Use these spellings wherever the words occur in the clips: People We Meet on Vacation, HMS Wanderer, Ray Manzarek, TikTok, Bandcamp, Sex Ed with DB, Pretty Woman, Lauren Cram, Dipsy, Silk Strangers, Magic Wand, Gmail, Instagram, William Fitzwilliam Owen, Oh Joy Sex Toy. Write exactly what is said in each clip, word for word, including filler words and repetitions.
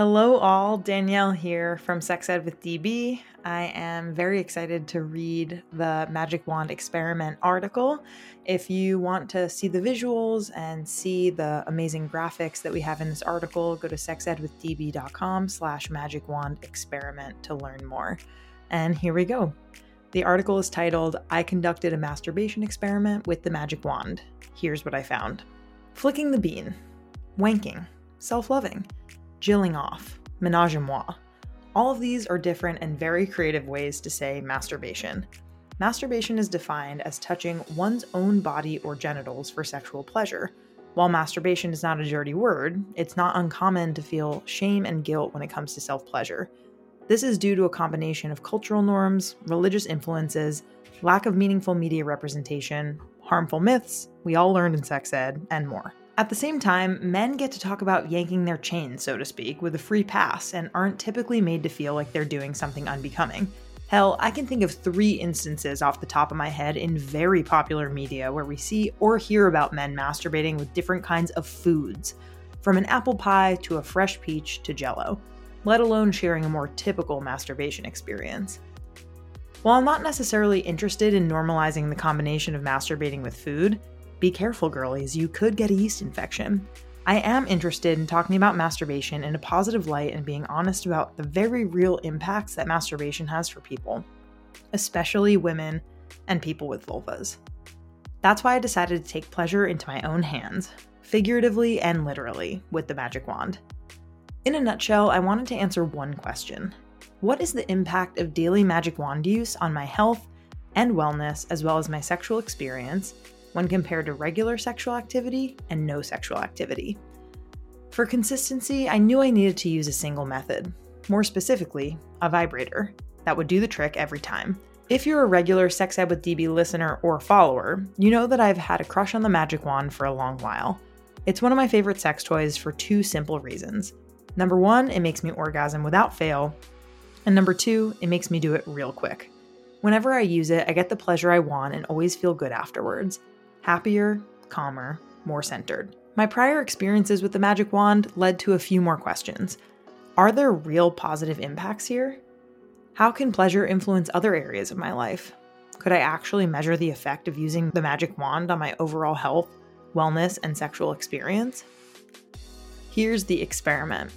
Hello all, Danielle here from Sex Ed with D B. I am very excited to read the Magic Wand Experiment article. If you want to see the visuals and see the amazing graphics that we have in this article, go to sexedwithdb.com slash magic wand experiment to learn more. And here we go. The article is titled, I Conducted a Masturbation Experiment with the Magic Wand. Here's what I found. Flicking the bean, wanking, self-loving, jilling off, menage a moi. All of these are different and very creative ways to say masturbation. Masturbation is defined as touching one's own body or genitals for sexual pleasure. While masturbation is not a dirty word, it's not uncommon to feel shame and guilt when it comes to self-pleasure. This is due to a combination of cultural norms, religious influences, lack of meaningful media representation, harmful myths we all learned in sex ed, and more. At the same time, men get to talk about yanking their chain, so to speak, with a free pass and aren't typically made to feel like they're doing something unbecoming. Hell, I can think of three instances off the top of my head in very popular media where we see or hear about men masturbating with different kinds of foods, from an apple pie to a fresh peach to Jell-O, let alone sharing a more typical masturbation experience. While I'm not necessarily interested in normalizing the combination of masturbating with food, be careful, girlies, you could get a yeast infection. I am interested in talking about masturbation in a positive light and being honest about the very real impacts that masturbation has for people, especially women and people with vulvas. That's why I decided to take pleasure into my own hands, figuratively and literally, with the magic wand. In a nutshell, I wanted to answer one question. What is the impact of daily magic wand use on my health and wellness, as well as my sexual experience, when compared to regular sexual activity and no sexual activity? For consistency, I knew I needed to use a single method, more specifically, a vibrator, that would do the trick every time. If you're a regular Sex Ed with D B listener or follower, you know that I've had a crush on the magic wand for a long while. It's one of my favorite sex toys for two simple reasons. Number one, it makes me orgasm without fail, and number two, it makes me do it real quick. Whenever I use it, I get the pleasure I want and always feel good afterwards. Happier, calmer, more centered. My prior experiences with the magic wand led to a few more questions. Are there real positive impacts here? How can pleasure influence other areas of my life? Could I actually measure the effect of using the magic wand on my overall health, wellness, and sexual experience? Here's the experiment.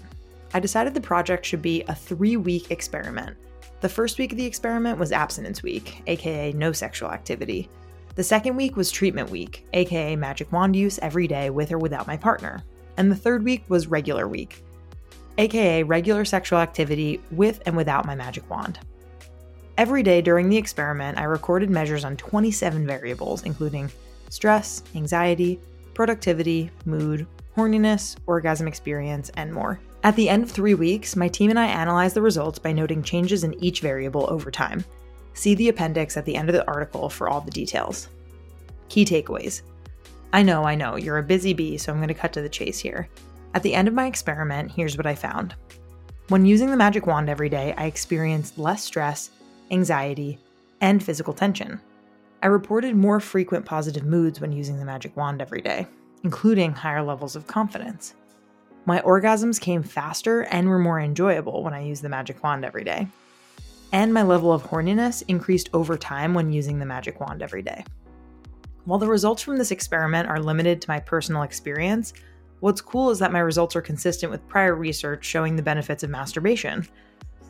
I decided the project should be a three-week experiment. The first week of the experiment was abstinence week, aka no sexual activity. The second week was treatment week, aka magic wand use every day with or without my partner. And the third week was regular week, aka regular sexual activity with and without my magic wand. Every day during the experiment, I recorded measures on twenty-seven variables, including stress, anxiety, productivity, mood, horniness, orgasm experience, and more. At the end of three weeks, my team and I analyzed the results by noting changes in each variable over time. See the appendix at the end of the article for all the details. Key takeaways. I know, I know, you're a busy bee, so I'm going to cut to the chase here. At the end of my experiment, here's what I found. When using the magic wand every day, I experienced less stress, anxiety, and physical tension. I reported more frequent positive moods when using the magic wand every day, including higher levels of confidence. My orgasms came faster and were more enjoyable when I used the magic wand every day. And my level of horniness increased over time when using the magic wand every day. While the results from this experiment are limited to my personal experience, what's cool is that my results are consistent with prior research showing the benefits of masturbation.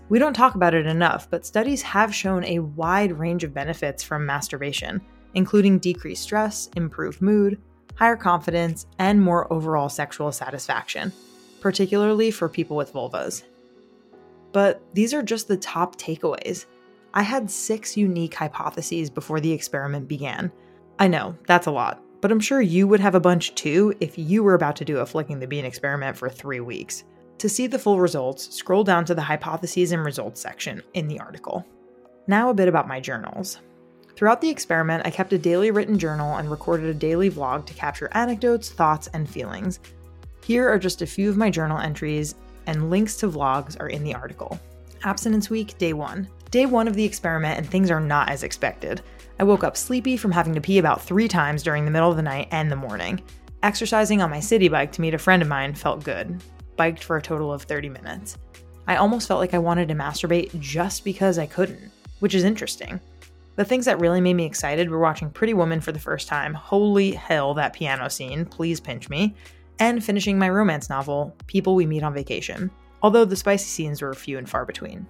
We don't talk about it enough, but studies have shown a wide range of benefits from masturbation, including decreased stress, improved mood, higher confidence, and more overall sexual satisfaction, particularly for people with vulvas. But these are just the top takeaways. I had six unique hypotheses before the experiment began. I know, that's a lot, but I'm sure you would have a bunch too if you were about to do a flicking the bean experiment for three weeks. To see the full results, scroll down to the hypotheses and results section in the article. Now a bit about my journals. Throughout the experiment, I kept a daily written journal and recorded a daily vlog to capture anecdotes, thoughts, and feelings. Here are just a few of my journal entries, and links to vlogs are in the article. Abstinence week, day one. Day one of the experiment, and things are not as expected. I woke up sleepy from having to pee about three times during the middle of the night and the morning. Exercising on my city bike to meet a friend of mine felt good. biked for a total of thirty minutes. I almost felt like I wanted to masturbate just because I couldn't, which is interesting. The things that really made me excited were watching Pretty Woman for the first time, holy hell that piano scene, please pinch me, and finishing my romance novel, People We Meet on Vacation, although the spicy scenes were few and far between.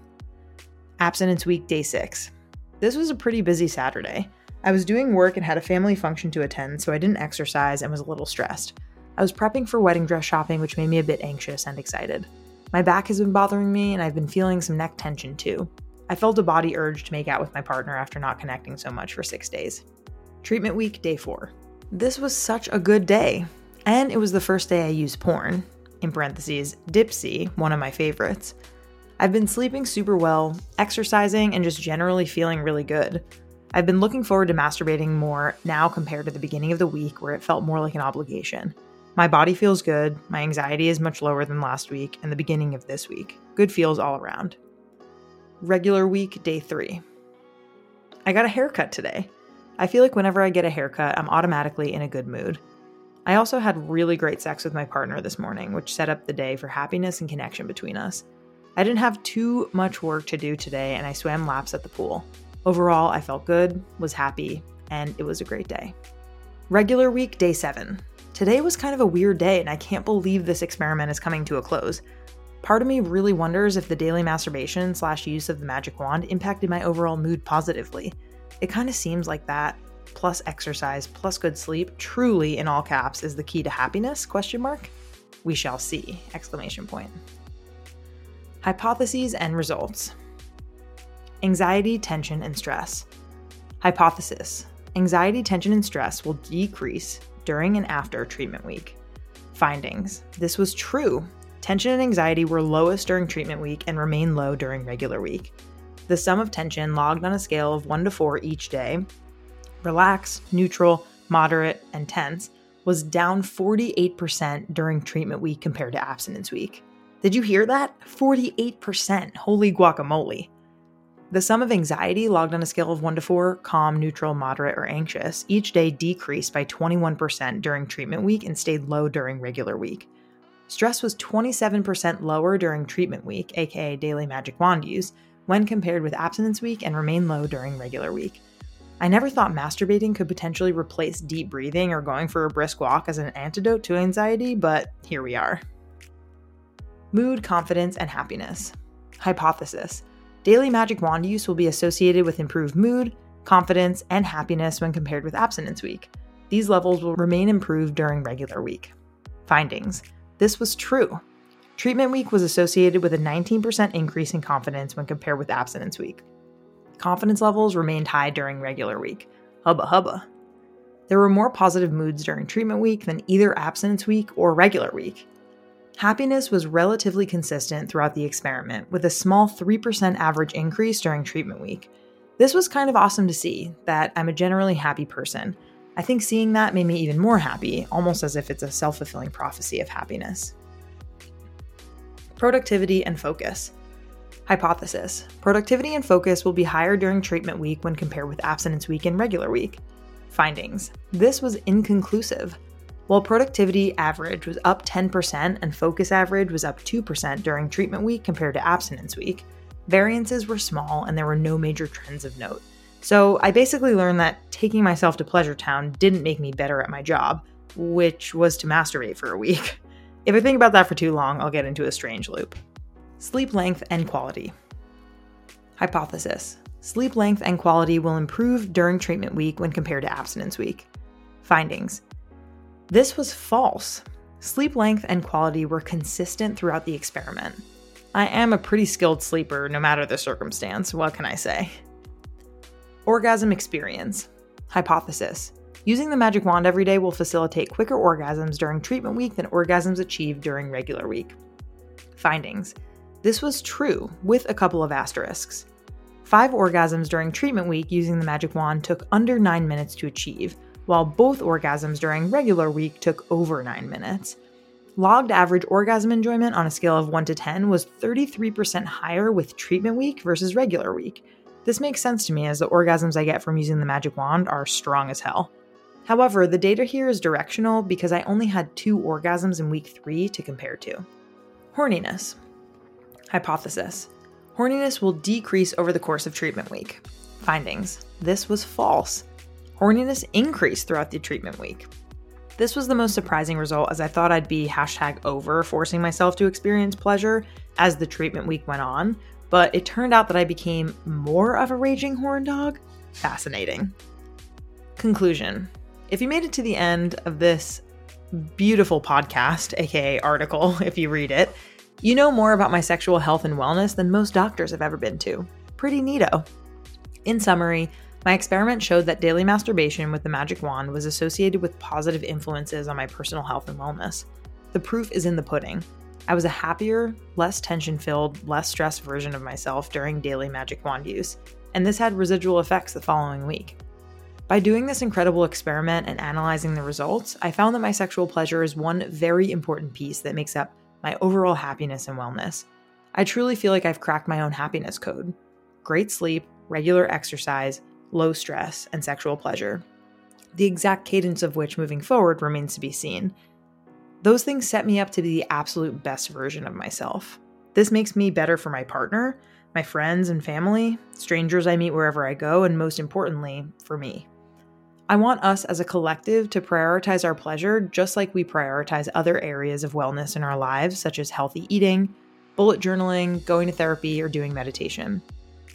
Abstinence week day six. This was a pretty busy Saturday. I was doing work and had a family function to attend, so I didn't exercise and was a little stressed. I was prepping for wedding dress shopping, which made me a bit anxious and excited. My back has been bothering me, and I've been feeling some neck tension too. I felt a body urge to make out with my partner after not connecting so much for six days. Treatment week, day four. This was such a good day. And it was the first day I used porn, in parentheses, Dipsy, one of my favorites. I've been sleeping super well, exercising, and just generally feeling really good. I've been looking forward to masturbating more now compared to the beginning of the week where it felt more like an obligation. My body feels good, my anxiety is much lower than last week and the beginning of this week. Good feels all around. Regular week, day three. I got a haircut today. I feel like whenever I get a haircut, I'm automatically in a good mood. I also had really great sex with my partner this morning, which set up the day for happiness and connection between us. I didn't have too much work to do today, and I swam laps at the pool. Overall, I felt good, was happy, and it was a great day. Regular week, day seven. Today was kind of a weird day, and I can't believe this experiment is coming to a close. Part of me really wonders if the daily masturbation slash use of the magic wand impacted my overall mood positively. It kind of seems like that, plus exercise, plus good sleep, truly in all caps is the key to happiness, question mark? We shall see, exclamation point. Hypotheses and results. Anxiety, tension, and stress. Hypothesis. Anxiety, tension, and stress will decrease during and after treatment week. Findings. This was true. Tension and anxiety were lowest during treatment week and remain low during regular week. The sum of tension logged on a scale of one to four each day, relaxed, neutral, moderate, and tense, was down forty-eight percent during treatment week compared to abstinence week. Did you hear that? forty-eight percent, holy guacamole. The sum of anxiety logged on a scale of one to four, calm, neutral, moderate, or anxious, each day decreased by twenty-one percent during treatment week and stayed low during regular week. Stress was twenty-seven percent lower during treatment week, aka daily magic wand use, when compared with abstinence week and remained low during regular week. I never thought masturbating could potentially replace deep breathing or going for a brisk walk as an antidote to anxiety, but here we are. Mood, confidence, and happiness. Hypothesis. Daily magic wand use will be associated with improved mood, confidence, and happiness when compared with abstinence week. These levels will remain improved during regular week. Findings. This was true. Treatment week was associated with a nineteen percent increase in confidence when compared with abstinence week. Confidence levels remained high during regular week. Hubba hubba. There were more positive moods during treatment week than either abstinence week or regular week. Happiness was relatively consistent throughout the experiment, with a small three percent average increase during treatment week. This was kind of awesome to see, that I'm a generally happy person. I think seeing that made me even more happy, almost as if it's a self-fulfilling prophecy of happiness. Productivity and focus. Hypothesis. Productivity and focus will be higher during treatment week when compared with abstinence week and regular week. Findings. This was inconclusive. While productivity average was up ten percent and focus average was up two percent during treatment week compared to abstinence week, variances were small and there were no major trends of note. So I basically learned that taking myself to Pleasure Town didn't make me better at my job, which was to masturbate for a week. If I think about that for too long, I'll get into a strange loop. Sleep length and quality. Hypothesis. Sleep length and quality will improve during treatment week when compared to abstinence week. Findings. This was false. Sleep length and quality were consistent throughout the experiment. I am a pretty skilled sleeper, no matter the circumstance, what can I say? Orgasm experience. Hypothesis. Using the magic wand every day will facilitate quicker orgasms during treatment week than orgasms achieved during regular week. Findings. This was true, with a couple of asterisks. Five orgasms during treatment week using the magic wand took under nine minutes to achieve, while both orgasms during regular week took over nine minutes. Logged average orgasm enjoyment on a scale of one to ten was thirty-three percent higher with treatment week versus regular week. This makes sense to me as the orgasms I get from using the magic wand are strong as hell. However, the data here is directional because I only had two orgasms in week three to compare to. Horniness. Hypothesis. Horniness will decrease over the course of treatment week. Findings. This was false. Horniness increased throughout the treatment week. This was the most surprising result, as I thought I'd be hashtag over forcing myself to experience pleasure as the treatment week went on, but it turned out that I became more of a raging horn dog. Fascinating. Conclusion. If you made it to the end of this beautiful podcast, aka article, if you read it, you know more about my sexual health and wellness than most doctors have ever been to. Pretty neato. In summary, my experiment showed that daily masturbation with the magic wand was associated with positive influences on my personal health and wellness. The proof is in the pudding. I was a happier, less tension-filled, less stressed version of myself during daily magic wand use, and this had residual effects the following week. By doing this incredible experiment and analyzing the results, I found that my sexual pleasure is one very important piece that makes up my overall happiness and wellness. I truly feel like I've cracked my own happiness code. Great sleep, regular exercise, low stress, and sexual pleasure, the exact cadence of which moving forward remains to be seen. Those things set me up to be the absolute best version of myself. This makes me better for my partner, my friends and family, strangers I meet wherever I go, and most importantly, for me. I want us as a collective to prioritize our pleasure just like we prioritize other areas of wellness in our lives, such as healthy eating, bullet journaling, going to therapy, or doing meditation.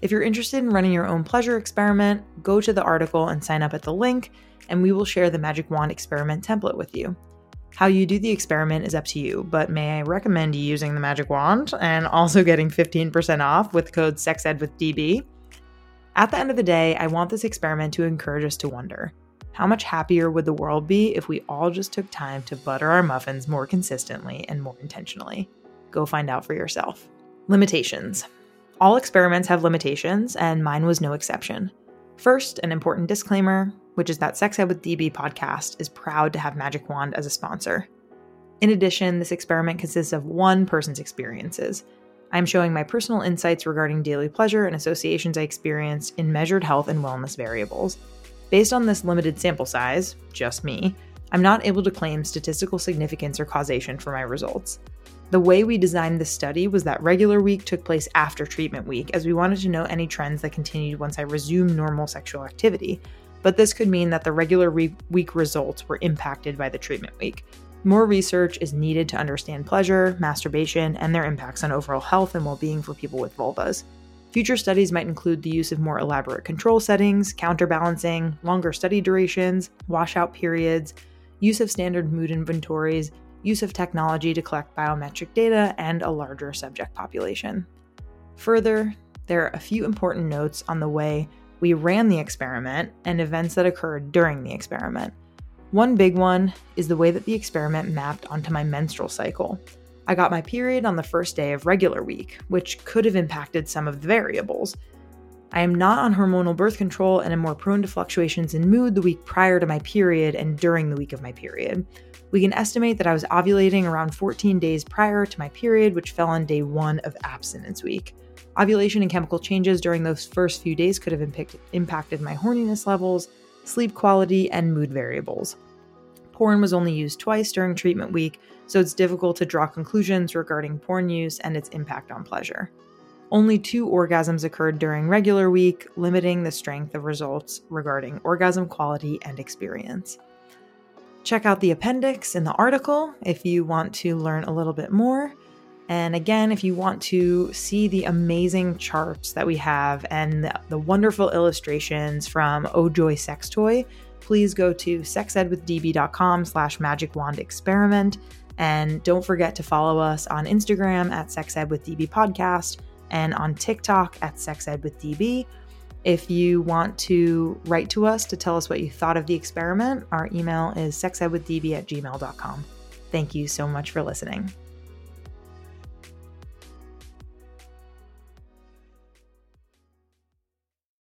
If you're interested in running your own pleasure experiment, go to the article and sign up at the link, and we will share the Magic Wand experiment template with you. How you do the experiment is up to you, but may I recommend you using the Magic Wand and also getting fifteen percent off with code sex ed with D B? At the end of the day, I want this experiment to encourage us to wonder, how much happier would the world be if we all just took time to butter our muffins more consistently and more intentionally? Go find out for yourself. Limitations. All experiments have limitations, and mine was no exception. First, an important disclaimer, which is that Sex Ed with D B podcast is proud to have Magic Wand as a sponsor. In addition, this experiment consists of one person's experiences. I'm showing my personal insights regarding daily pleasure and associations I experienced in measured health and wellness variables. Based on this limited sample size, just me, I'm not able to claim statistical significance or causation for my results. The way we designed this study was that regular week took place after treatment week, as we wanted to know any trends that continued once I resumed normal sexual activity, but this could mean that the regular re- week results were impacted by the treatment week. More research is needed to understand pleasure, masturbation, and their impacts on overall health and well-being for people with vulvas. Future studies might include the use of more elaborate control settings, counterbalancing, longer study durations, washout periods, use of standard mood inventories, use of technology to collect biometric data, and a larger subject population. Further, there are a few important notes on the way we ran the experiment and events that occurred during the experiment. One big one is the way that the experiment mapped onto my menstrual cycle. I got my period on the first day of regular week, which could have impacted some of the variables. I am not on hormonal birth control and am more prone to fluctuations in mood the week prior to my period and during the week of my period. We can estimate that I was ovulating around fourteen days prior to my period, which fell on day one of abstinence week. Ovulation and chemical changes during those first few days could have impic- impacted my horniness levels, sleep quality, and mood variables. Porn was only used twice during treatment week, so it's difficult to draw conclusions regarding porn use and its impact on pleasure. Only two orgasms occurred during regular week, limiting the strength of results regarding orgasm quality and experience. Check out the appendix in the article if you want to learn a little bit more. And again, if you want to see the amazing charts that we have and the, the wonderful illustrations from Oh Joy Sex Toy, please go to sexedwithdb.com slash magic wand experiment. And don't forget to follow us on Instagram at sexedwithdb podcast and on TikTok at sexedwithdb. If you want to write to us to tell us what you thought of the experiment, our email is sexedwithdb at gmail dot com. Thank you so much for listening.